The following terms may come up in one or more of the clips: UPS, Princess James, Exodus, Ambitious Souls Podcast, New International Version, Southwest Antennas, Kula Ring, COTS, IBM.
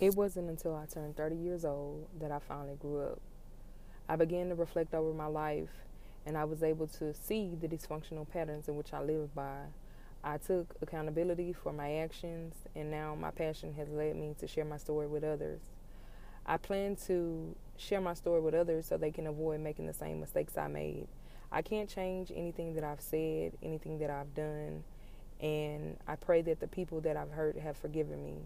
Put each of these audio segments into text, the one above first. It wasn't until I turned 30 years old that I finally grew up. I began to reflect over my life, and I was able to see the dysfunctional patterns in which I lived by. I took accountability for my actions, and now my passion has led me to share my story with others. I plan to share my story with others so they can avoid making the same mistakes I made. I can't change anything that I've said, anything that I've done, and I pray that the people that I've hurt have forgiven me.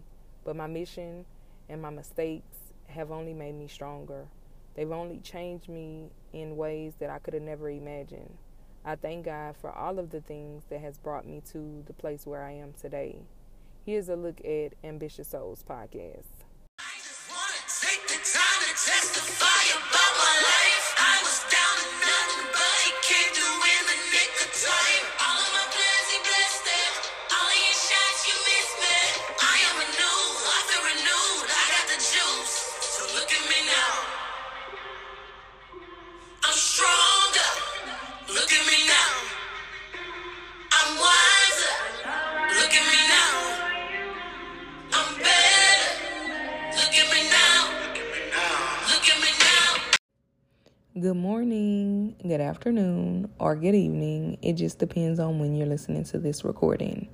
But my mission and my mistakes have only made me stronger. They've only changed me in ways that I could have never imagined. I thank God for all of the things that has brought me to the place where I am today. Here's a look at Ambitious Souls Podcast. I just want to take the time to testify about my life. I was down to nothing, but He came through in the nick of time. All of my plans, He blessed them. All of your shots, you missed me. I am renewed, I've been renewed. I got the juice, so look at me now. I'm stronger. Look at me now. I'm wiser. Look at me now. I'm better. Look at me now. Look at me now. Look at me now. Good morning, good afternoon, or good evening. It just depends on when you're listening to this recording.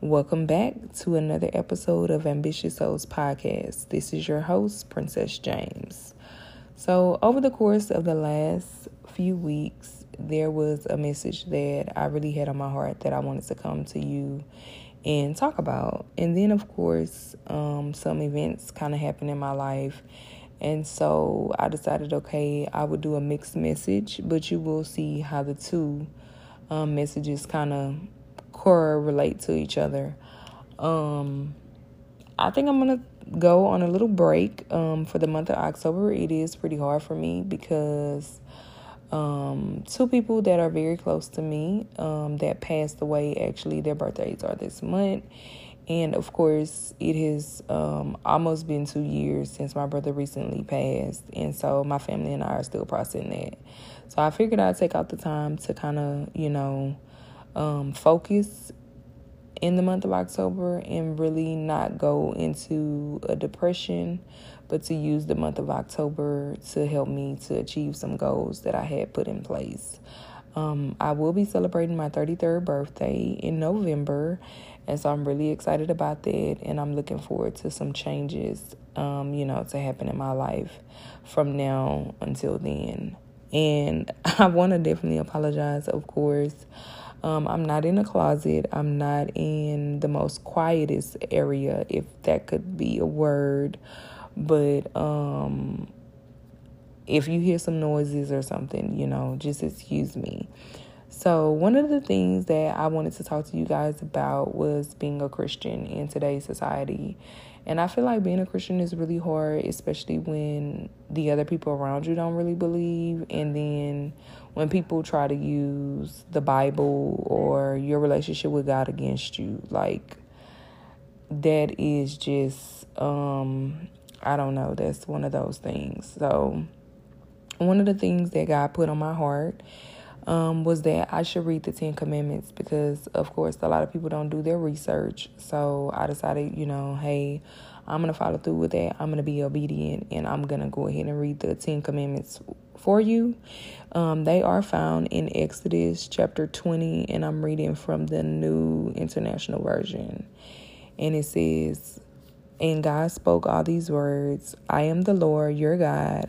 Welcome back to another episode of Ambitious Souls Podcast. This is your host, Princess James. So over the course of the last few weeks, there was a message that I really had on my heart that I wanted to come to you and talk about. And then, of course, some events kind of happened in my life. And so I decided, okay, I would do a mixed message, but you will see how the two messages kind of correlate to each other. I think I'm going to go on a little break for the month of October. It is pretty hard for me because two people that are very close to me that passed away, actually their birthdays are this month, and of course it has almost been 2 years since my brother recently passed, and so my family and I are still processing that. So I figured I'd take out the time to kind of focus in the month of October and really not go into a depression, but to use the month of October to help me to achieve some goals that I had put in place. I will be celebrating my 33rd birthday in November, and so I'm really excited about that, and I'm looking forward to some changes, to happen in my life from now until then. And I want to definitely apologize, of course. I'm not in a closet. I'm not in the most quietest area, if that could be a word. But if you hear some noises or something, just excuse me. So one of the things that I wanted to talk to you guys about was being a Christian in today's society. And I feel like being a Christian is really hard, especially when the other people around you don't really believe. And then when people try to use the Bible or your relationship with God against you, like, that is just, I don't know, that's one of those things. So one of the things that God put on my heart was that I should read the 10 Commandments because, of course, a lot of people don't do their research. So I decided, hey, I'm going to follow through with that. I'm going to be obedient, and I'm going to go ahead and read the 10 Commandments for you. They are found in Exodus chapter 20, and I'm reading from the New International Version. And it says, "And God spoke all these words, I am the Lord your God,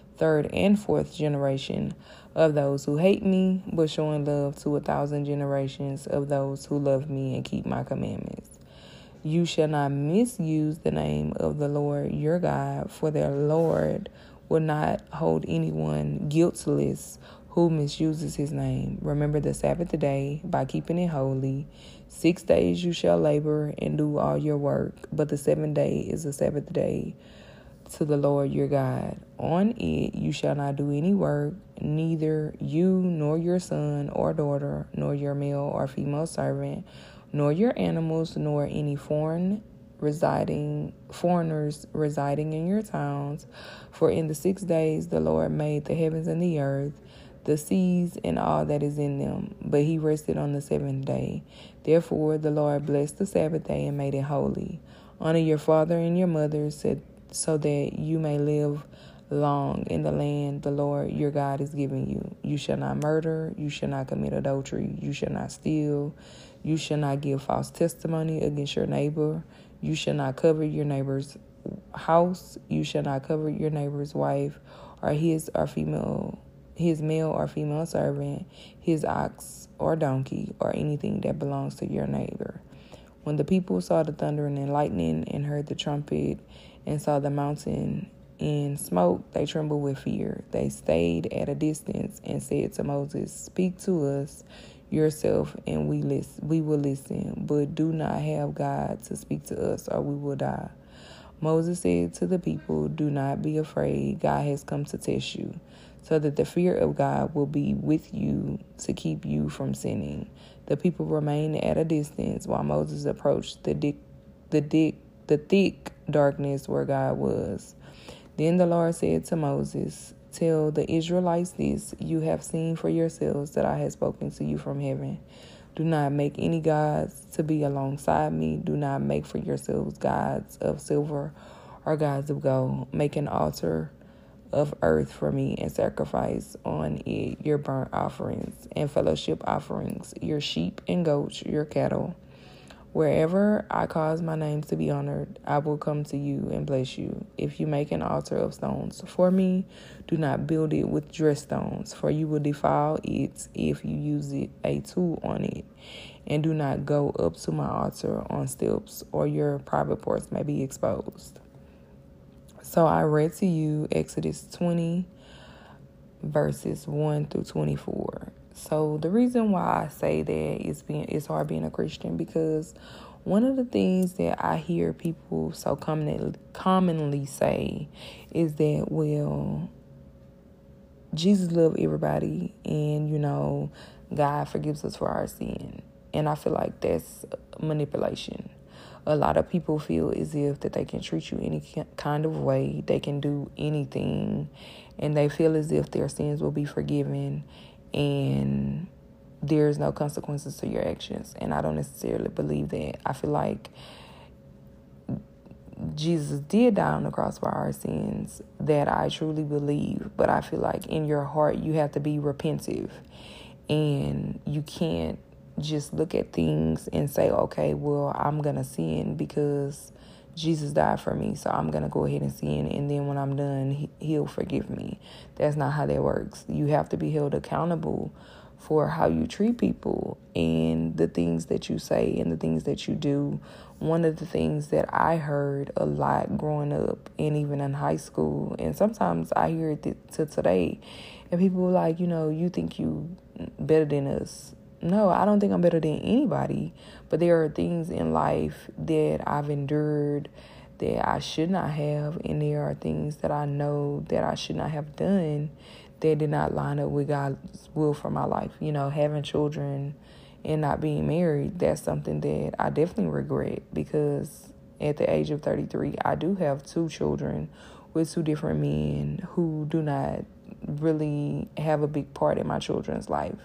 third and fourth generation of those who hate me, but showing love to 1,000 generations of those who love me and keep my commandments. You shall not misuse the name of the Lord your God, for the Lord will not hold anyone guiltless who misuses his name. Remember the Sabbath day by keeping it holy. 6 days you shall labor and do all your work, but the 7th day is the Sabbath day to the Lord your God. On it you shall not do any work, neither you nor your son or daughter, nor your male or female servant, nor your animals, nor any foreigners residing in your towns. For in the 6 days the Lord made the heavens and the earth, the seas, and all that is in them, but he rested on the seventh day. Therefore the Lord blessed the Sabbath day and made it holy. Honor your father and your mother, so that you may live long in the land the Lord your God is giving you. You shall not murder, you shall not commit adultery, you shall not steal, you shall not give false testimony against your neighbor, you shall not covet your neighbor's house, you shall not covet your neighbor's wife, or his male or female servant, his ox or donkey, or anything that belongs to your neighbor. When the people saw the thundering and lightning, and heard the trumpet, and saw the mountain in smoke, they trembled with fear. They stayed at a distance and said to Moses, "Speak to us yourself, and we will listen, but do not have God to speak to us, or we will die." Moses said to the people, "Do not be afraid. God has come to test you, so that the fear of God will be with you to keep you from sinning." The people remained at a distance while Moses approached the thick darkness where God was. Then the Lord said to Moses, "Tell the Israelites this: you have seen for yourselves that I have spoken to you from heaven. Do not make any gods to be alongside me. Do not make for yourselves gods of silver or gods of gold. Make an altar of earth for me, and sacrifice on it your burnt offerings and fellowship offerings, your sheep and goats, your cattle. Wherever I cause my name to be honored, I will come to you and bless you. If you make an altar of stones for me, do not build it with dressed stones, for you will defile it if you use a tool on it. And do not go up to my altar on steps, or your private parts may be exposed." So I read to you Exodus 20, verses 1 through 24. So the reason why I say that it's hard being a Christian, because one of the things that I hear people so commonly say is that, well, Jesus loved everybody, and, you know, God forgives us for our sin. And I feel like that's manipulation. A lot of people feel as if that they can treat you any kind of way, they can do anything, and they feel as if their sins will be forgiven and there's no consequences to your actions. And I don't necessarily believe that. I feel like Jesus did die on the cross for our sins, that I truly believe, but I feel like in your heart you have to be repentive, and you can't just look at things and say, okay, well, I'm gonna sin because Jesus died for me, so I'm gonna go ahead and sin, and then when I'm done, he'll forgive me. That's not how that works. You have to be held accountable for how you treat people and the things that you say and the things that you do. One of the things that I heard a lot growing up, and even in high school, and sometimes I hear it to today, and people are like, you know, you think you better than us. No, I don't think I'm better than anybody, but there are things in life that I've endured that I should not have, and there are things that I know that I should not have done that did not line up with God's will for my life. You know, having children and not being married, that's something that I definitely regret, because at the age of 33, I do have 2 children with 2 different men who do not really have a big part in my children's life.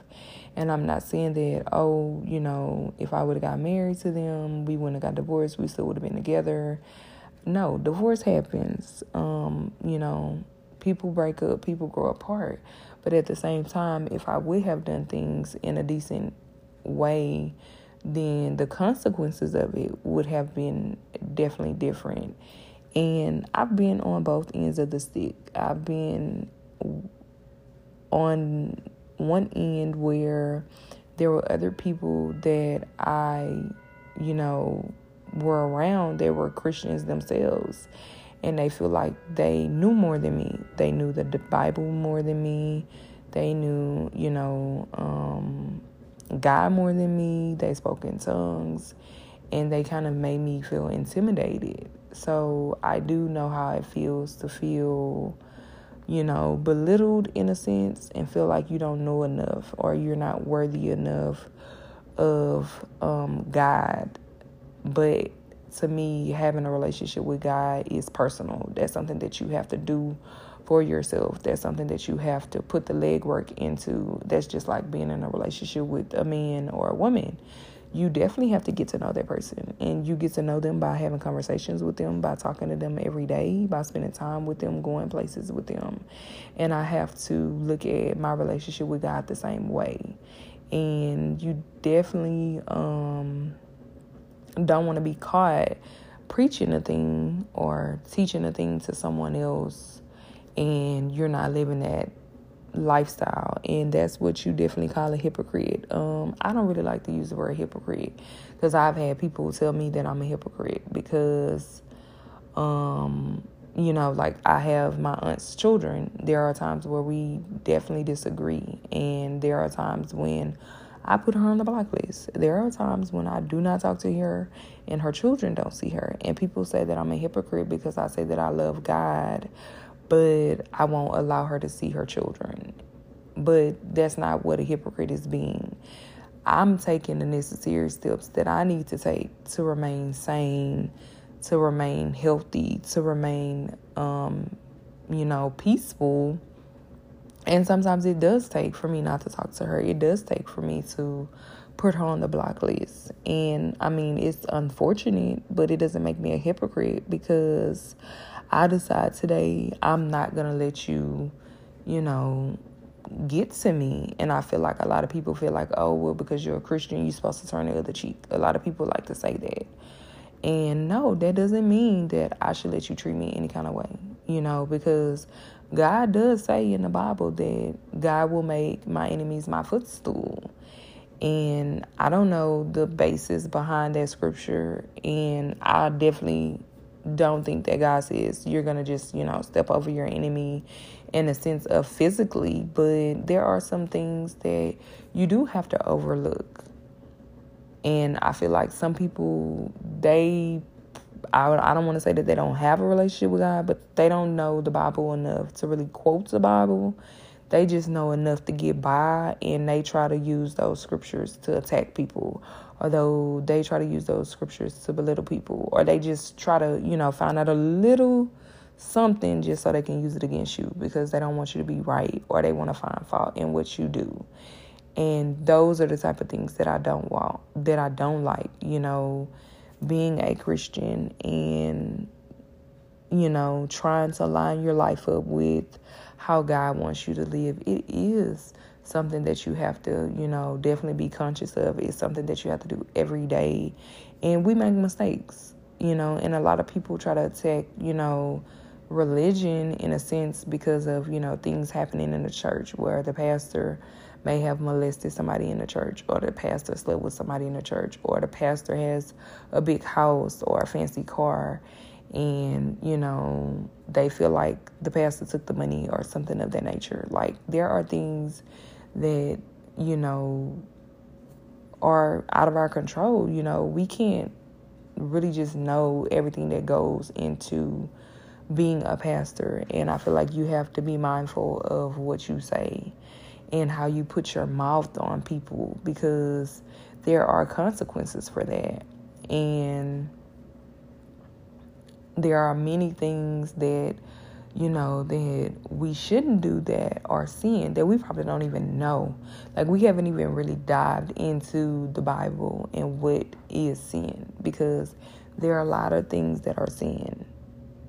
And I'm not saying that, oh, you know, if I would have got married to them, we wouldn't have got divorced, we still would have been together. No, divorce happens. You know, people break up, people grow apart. But at the same time, if I would have done things in a decent way, then the consequences of it would have been definitely different. And I've been on both ends of the stick. I've been on one end where there were other people that I, you know, were around that were Christians themselves, and they feel like they knew more than me. They knew the Bible more than me. They knew, you know, God more than me. They spoke in tongues, and they kind of made me feel intimidated. So I do know how it feels to feel, you know, belittled in a sense and feel like you don't know enough or you're not worthy enough of God. But to me, having a relationship with God is personal. That's something that you have to do for yourself. That's something that you have to put the legwork into. That's just like being in a relationship with a man or a woman. You definitely have to get to know that person, and you get to know them by having conversations with them, by talking to them every day, by spending time with them, going places with them. And I have to look at my relationship with God the same way. And you definitely don't want to be caught preaching a thing or teaching a thing to someone else and you're not living that lifestyle, and that's what you definitely call a hypocrite. I don't really like to use the word hypocrite because I've had people tell me that I'm a hypocrite because, you know, like I have my aunt's children. There are times where we definitely disagree, and there are times when I put her on the blacklist. There are times when I do not talk to her and her children don't see her, and people say that I'm a hypocrite because I say that I love God, but I won't allow her to see her children. But that's not what a hypocrite is being. I'm taking the necessary steps that I need to take to remain sane, to remain healthy, to remain, you know, peaceful. And sometimes it does take for me not to talk to her. It does take for me to put her on the block list. And I mean, it's unfortunate, but it doesn't make me a hypocrite because I decide today I'm not going to let you, you know, get to me. And I feel like a lot of people feel like, oh, well, because you're a Christian, you're supposed to turn the other cheek. A lot of people like to say that. And no, that doesn't mean that I should let you treat me any kind of way, you know, because God does say in the Bible that God will make my enemies my footstool. And I don't know the basis behind that scripture. And I definitely don't think that God says you're going to just, you know, step over your enemy in a sense of physically. But there are some things that you do have to overlook. And I feel like some people, I don't want to say that they don't have a relationship with God, but they don't know the Bible enough to really quote the Bible. They just know enough to get by, and they try to use those scriptures to attack people, although they try to use those scriptures to belittle people, or they just try to, you know, find out a little something just so they can use it against you because they don't want you to be right, or they want to find fault in what you do. And those are the type of things that I don't want, that I don't like, you know, being a Christian and, you know, trying to line your life up with how God wants you to live. It is something that you have to, you know, definitely be conscious of. It's something that you have to do every day. And we make mistakes, you know, and a lot of people try to attack, you know, religion in a sense because of, you know, things happening in the church where the pastor may have molested somebody in the church, or the pastor slept with somebody in the church, or the pastor has a big house or a fancy car. And, you know, they feel like the pastor took the money or something of that nature. Like, there are things that, you know, are out of our control. You know, we can't really just know everything that goes into being a pastor. And I feel like you have to be mindful of what you say and how you put your mouth on people, because there are consequences for that. And there are many things that, you know, that we shouldn't do that are sin that we probably don't even know. Like, we haven't even really dived into the Bible and what is sin, because there are a lot of things that are sin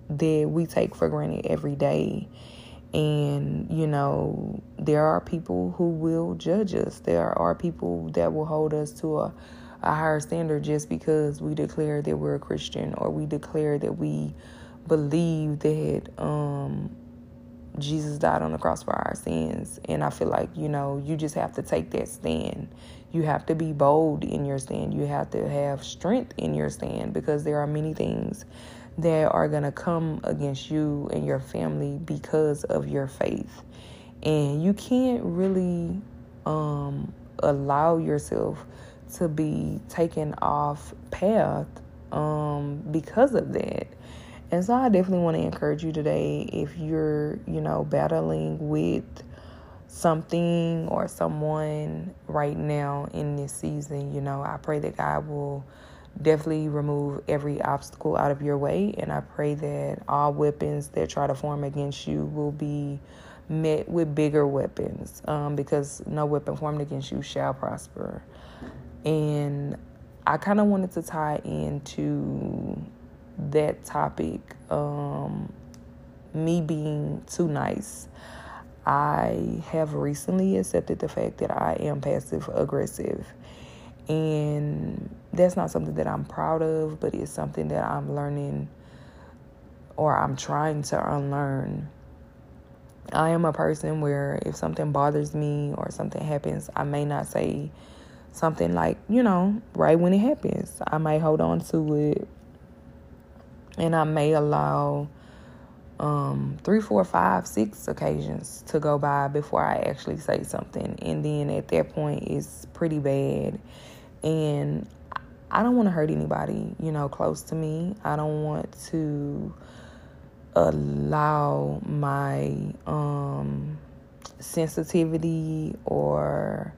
that we take for granted every day. And, you know, there are people who will judge us. There are people that will hold us to a higher standard just because we declare that we're a Christian, or we declare that we believe that Jesus died on the cross for our sins. And I feel like, you know, you just have to take that stand. You have to be bold in your stand. You have to have strength in your stand, because there are many things that are going to come against you and your family because of your faith. And you can't really allow yourself to be taken off path because of that. And so I definitely want to encourage you today, if you're, battling with something or someone right now in this season, I pray that God will definitely remove every obstacle out of your way. And I pray that all weapons that try to form against you will be met with bigger weapons, because no weapon formed against you shall prosper. And I kind of wanted to tie into that topic, me being too nice. I have recently accepted the fact that I am passive aggressive, and that's not something that I'm proud of, but it's something that I'm learning, or I'm trying to unlearn. I am a person where if something bothers me or something happens, I may not say something like, right when it happens. I may hold on to it, and I may allow 3, 4, 5, 6 occasions to go by before I actually say something. And then at that point, it's pretty bad. And I don't want to hurt anybody, close to me. I don't want to allow my sensitivity or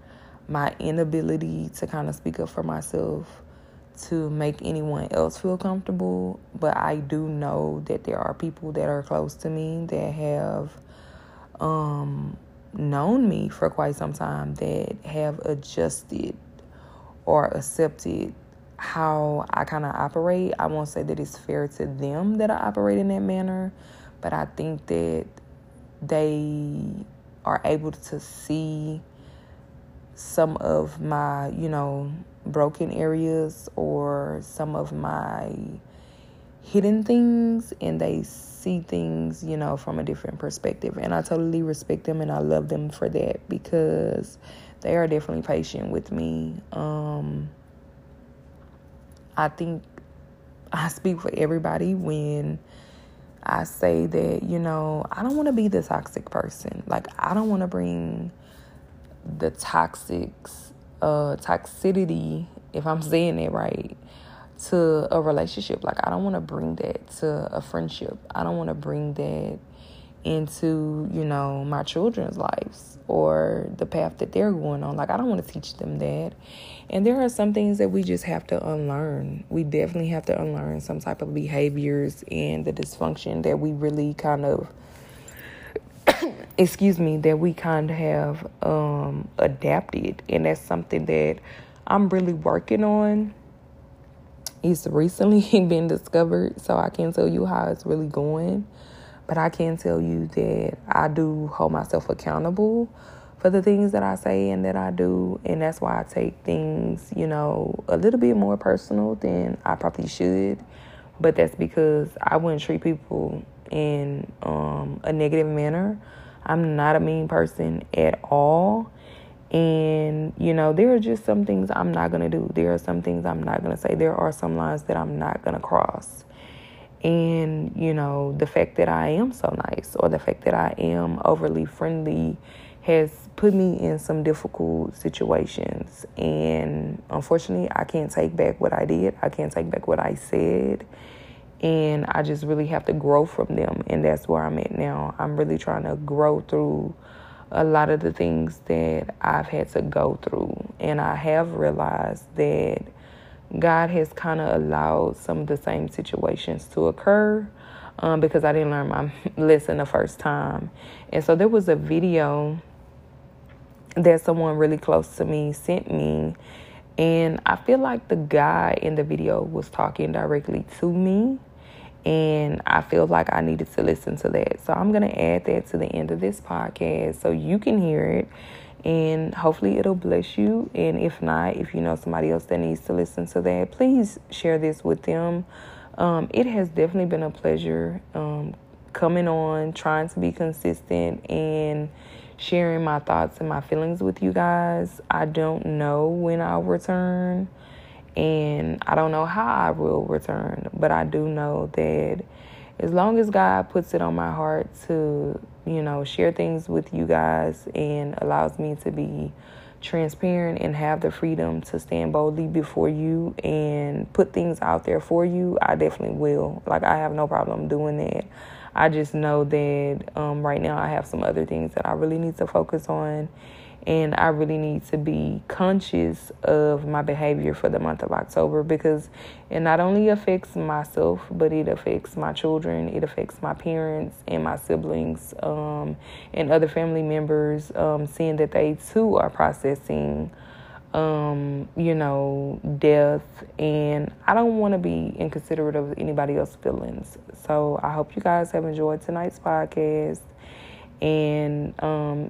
my inability to kind of speak up for myself to make anyone else feel comfortable. But I do know that there are people that are close to me that have known me for quite some time that have adjusted or accepted how I kind of operate. I won't say that it's fair to them that I operate in that manner, but I think that they are able to see some of my, broken areas or some of my hidden things, and they see things, from a different perspective. And I totally respect them and I love them for that, because they are definitely patient with me. I think I speak for everybody when I say that, I don't want to be the toxic person. Like, I don't want to bring the toxicity, if I'm saying it right, to a relationship. Like, I don't want to bring that to a friendship. I don't want to bring that into, my children's lives or the path that they're going on. Like, I don't want to teach them that. And there are some things that we just have to unlearn. We definitely have to unlearn some type of behaviors and the dysfunction that we really kind of, have adapted. And that's something that I'm really working on. It's recently been discovered, so I can't tell you how it's really going. But I can tell you that I do hold myself accountable for the things that I say and that I do. And that's why I take things, a little bit more personal than I probably should. But that's because I wouldn't treat people in a negative manner. I'm not a mean person at all. And, there are just some things I'm not going to do. There are some things I'm not going to say. There are some lines that I'm not going to cross. And, the fact that I am so nice or the fact that I am overly friendly has put me in some difficult situations. And unfortunately, I can't take back what I did. I can't take back what I said. And I just really have to grow from them. And that's where I'm at now. I'm really trying to grow through a lot of the things that I've had to go through. And I have realized that God has kind of allowed some of the same situations to occur because I didn't learn my lesson the first time. And so there was a video that someone really close to me sent me. And I feel like the guy in the video was talking directly to me. And I feel like I needed to listen to that. So I'm going to add that to the end of this podcast so you can hear it. And hopefully it'll bless you. And if not, if you know somebody else that needs to listen to that, please share this with them. It has definitely been a pleasure coming on, trying to be consistent and sharing my thoughts and my feelings with you guys. I don't know when I'll return, and I don't know how I will return. But I do know that as long as God puts it on my heart to share things with you guys and allows me to be transparent and have the freedom to stand boldly before you and put things out there for you, I definitely will. Like, I have no problem doing that. I just know that right now I have some other things that I really need to focus on, and I really need to be conscious of my behavior for the month of October, because it not only affects myself, but it affects my children, it affects my parents and my siblings and other family members, seeing that they too are processing, death. And I don't want to be inconsiderate of anybody else's feelings. So I hope you guys have enjoyed tonight's podcast. And,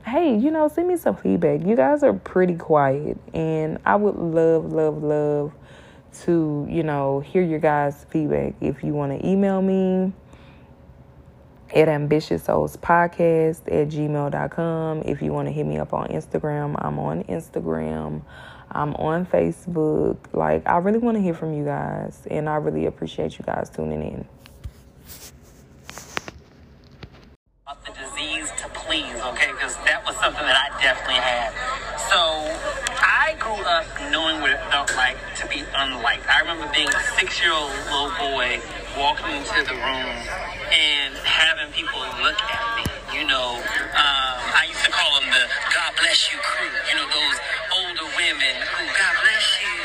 hey, send me some feedback. You guys are pretty quiet, and I would love to, hear your guys' feedback. If you want to email me at ambitioussoulspodcast@gmail.com. If you want to hit me up on Instagram, I'm on Instagram. I'm on Facebook. Like, I really want to hear from you guys, and I really appreciate you guys tuning in. Okay, because that was something that I definitely had. So I grew up knowing what it felt like to be unliked. I remember being a 6-year-old little boy walking into the room and having people look at me. I used to call them the God bless you crew. Those older women who God bless you,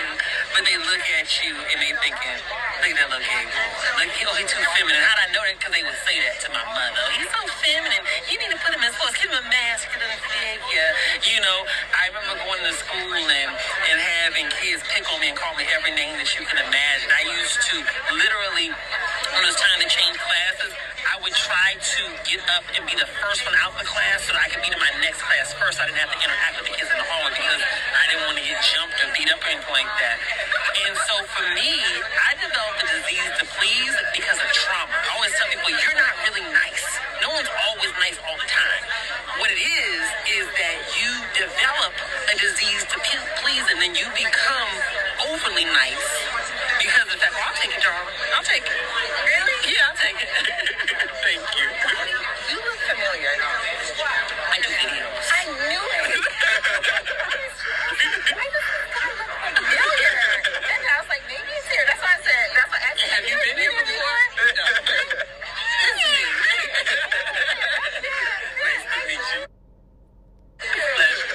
but they look at you and they thinking, look at that little gay boy. Look, he's too feminine. How'd I know that? Because they would say that to my mother. He's so feminine. You need to put him in sports. Give him a masculine figure. I remember going to school and having kids pick on me and call me every name that you can imagine. I used to literally, when it was time to change classes, I would try to get up and be the first one out of the class so that I could be to my next class first. I didn't have to interact with the kids in the hallway because I didn't want to get jumped or beat up or anything like that. And so for me, I developed a disease to please because of trauma. I always tell people, you're not really nice. No one's always nice all the time. What it is that you develop a disease to please, and then you become overly nice because of that. Well, I'll take it, y'all. I'll take it. Really? Yeah, I'll take it. Thank you. You look familiar. I do videos. I knew it. Why does this guy look familiar? And I was like, maybe he's here. That's why I said, that's what I said. Have you been here before? No. It's me. Nice to meet you. This is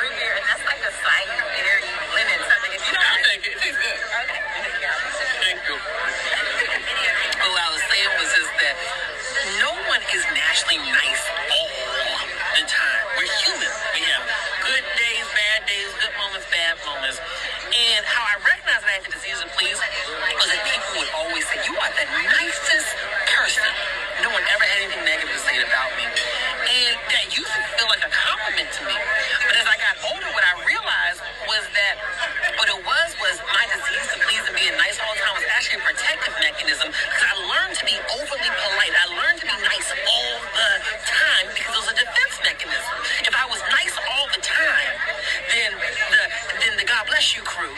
root beer, and that's like a side berry lemon something. I'll take it. It tastes good. Okay. Thank you. Well, what I was saying was is that no one is naturally nice all the time. We're human. We have good days, bad days, good moments, bad moments. And how I recognized that I had the disease of please was that people would always say, you are the nicest person. No one ever had anything negative to say about me. And that used to feel like a compliment to me. But as I got older, what I realized was that what it was my disease to please and being nice all the time was actually a protective mechanism, because I learned to be overly polite. I learned to be nice all the time because it was a defense mechanism. If I was nice all the time, then the God bless you crew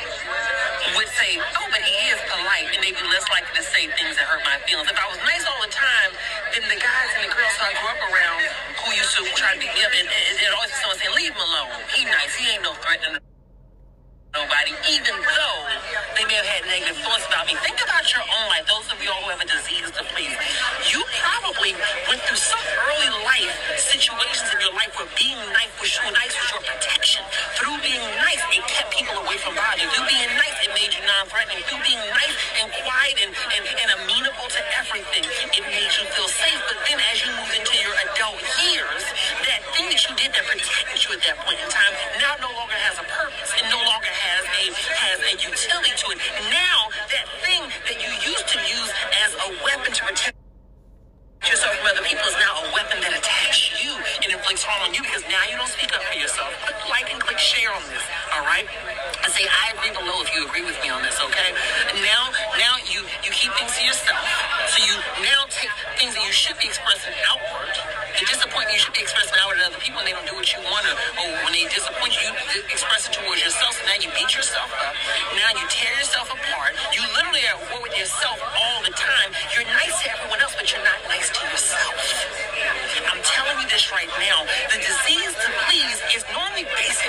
would say, oh, but he is polite, and they'd be less likely to say things that hurt my feelings. If I was nice all the time, then the guys and the girls I grew up around who used to try to beat me up, and there'd always be someone saying, leave him alone. He nice. He ain't no threat to nobody, even though they may have had negative thoughts about me. Think about your own life, those of y'all who have a disease to please. You probably went through some early life situations in your life where being nice was your protection. Through being nice, it kept people away from body. Through being nice, it made you non-threatening. Through being nice and quiet and amenable to everything, it made you feel safe. But then as you move into your adult years, that thing that you did that protected you at that point in time now no longer has a purpose. It no longer has a utility to it. Now that thing that you used to use as a weapon to protect yourself from other people is now a weapon that attacks you and inflicts harm on you, because now you don't speak up for yourself. Click like and click share on this, all right? And say, I agree below if you agree with me on this, okay? Now you keep things to yourself. So you now take things that you should be expressing outward, the disappointment you should be expressing outward at other people when they don't do what you want, or when they disappoint you, you express it towards yourself. So now you beat yourself up. Now you tear yourself apart. You literally are at war with yourself all the time. You're nice to everyone else, but you're not nice to yourself. I'm telling you this right now. The disease to please is normally based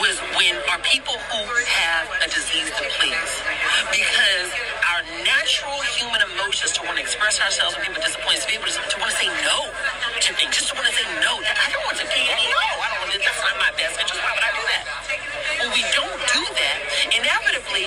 was when are people who have a disease to please, because our natural human emotions to want to express ourselves when people disappoint us, people to want to say no to things, just to want to say no. I don't want to do that. No, I don't want to. That's not my best interest. Why would I do that? When we don't do that, inevitably,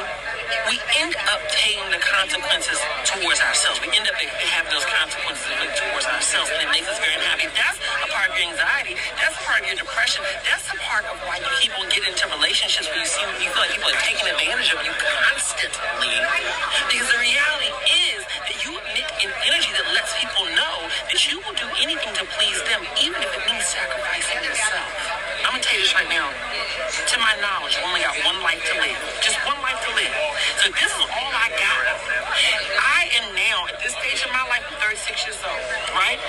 we end up paying the consequences towards ourselves. We end up having those consequences towards ourselves, and it makes us very unhappy. That's a part of your anxiety. That's a part of your depression. That's a part of why people get into relationships where you feel like people are taking advantage of you constantly. Because the reality is that you emit an energy that lets people know that you will do anything to please them, even if it means sacrificing yourself. I'm going to tell you this right now. To my knowledge, we only got one life to live. Just one life to live. So this is all I got. I am now at this stage of my life, I'm 36 years old, right?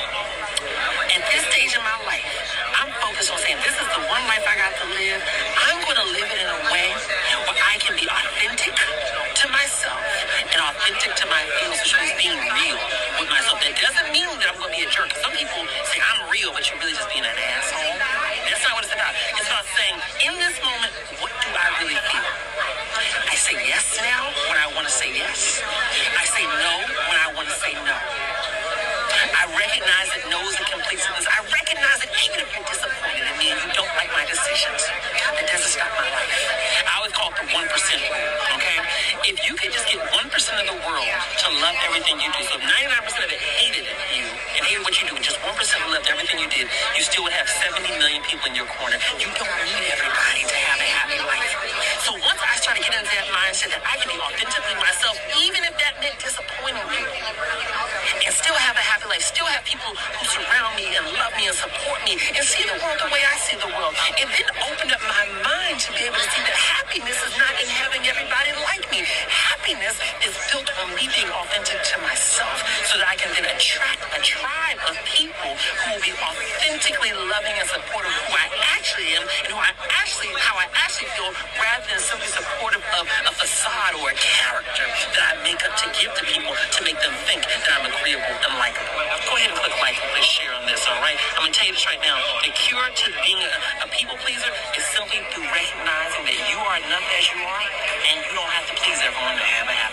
At this stage of my life, I'm focused on saying this is the one life I got to live. I'm going to live it in a way where I can be authentic to myself and authentic to my feelings, which means being real with myself. That doesn't mean that I'm going to be a jerk. Some people say I'm real, but you're really just being an asshole. That's not what it's about. It's about saying, in this moment, what do I really feel? I say yes now when I want to say yes. I say no when I want to say no. I recognize that no's incompleteness. I recognize that even if you're disappointed in me and you don't like my decisions, that doesn't stop my life. I always call it the 1% rule, okay? If you could just get 1% of the world to love everything you do, so if 99% of it hated you and hated what you do, just 1% loved everything you did, you still would have 70 million people in your corner. You don't need everybody to have a happy life. So once I started getting into that mindset that I can be authentically myself, even if that meant disappointing people, and still have a happy life, still have people who surround me and love me and support me and see the world the way I see the world, and then opened up my mind to be able to see that happiness is not in having everybody like me. Happiness is built on me being authentic to myself so that I can then attract a tribe of people who will be authentically loving and supportive of who I actually am and how I actually feel, rather than simply supportive of a facade or a character that I make up to give to people to make them think that I'm agreeable and likable. Go ahead and click like and share on this, all right? I'm going to tell you this right now. The cure to being a people pleaser is simply through recognizing that you are enough as you are and you don't have to please everyone to have a happy life.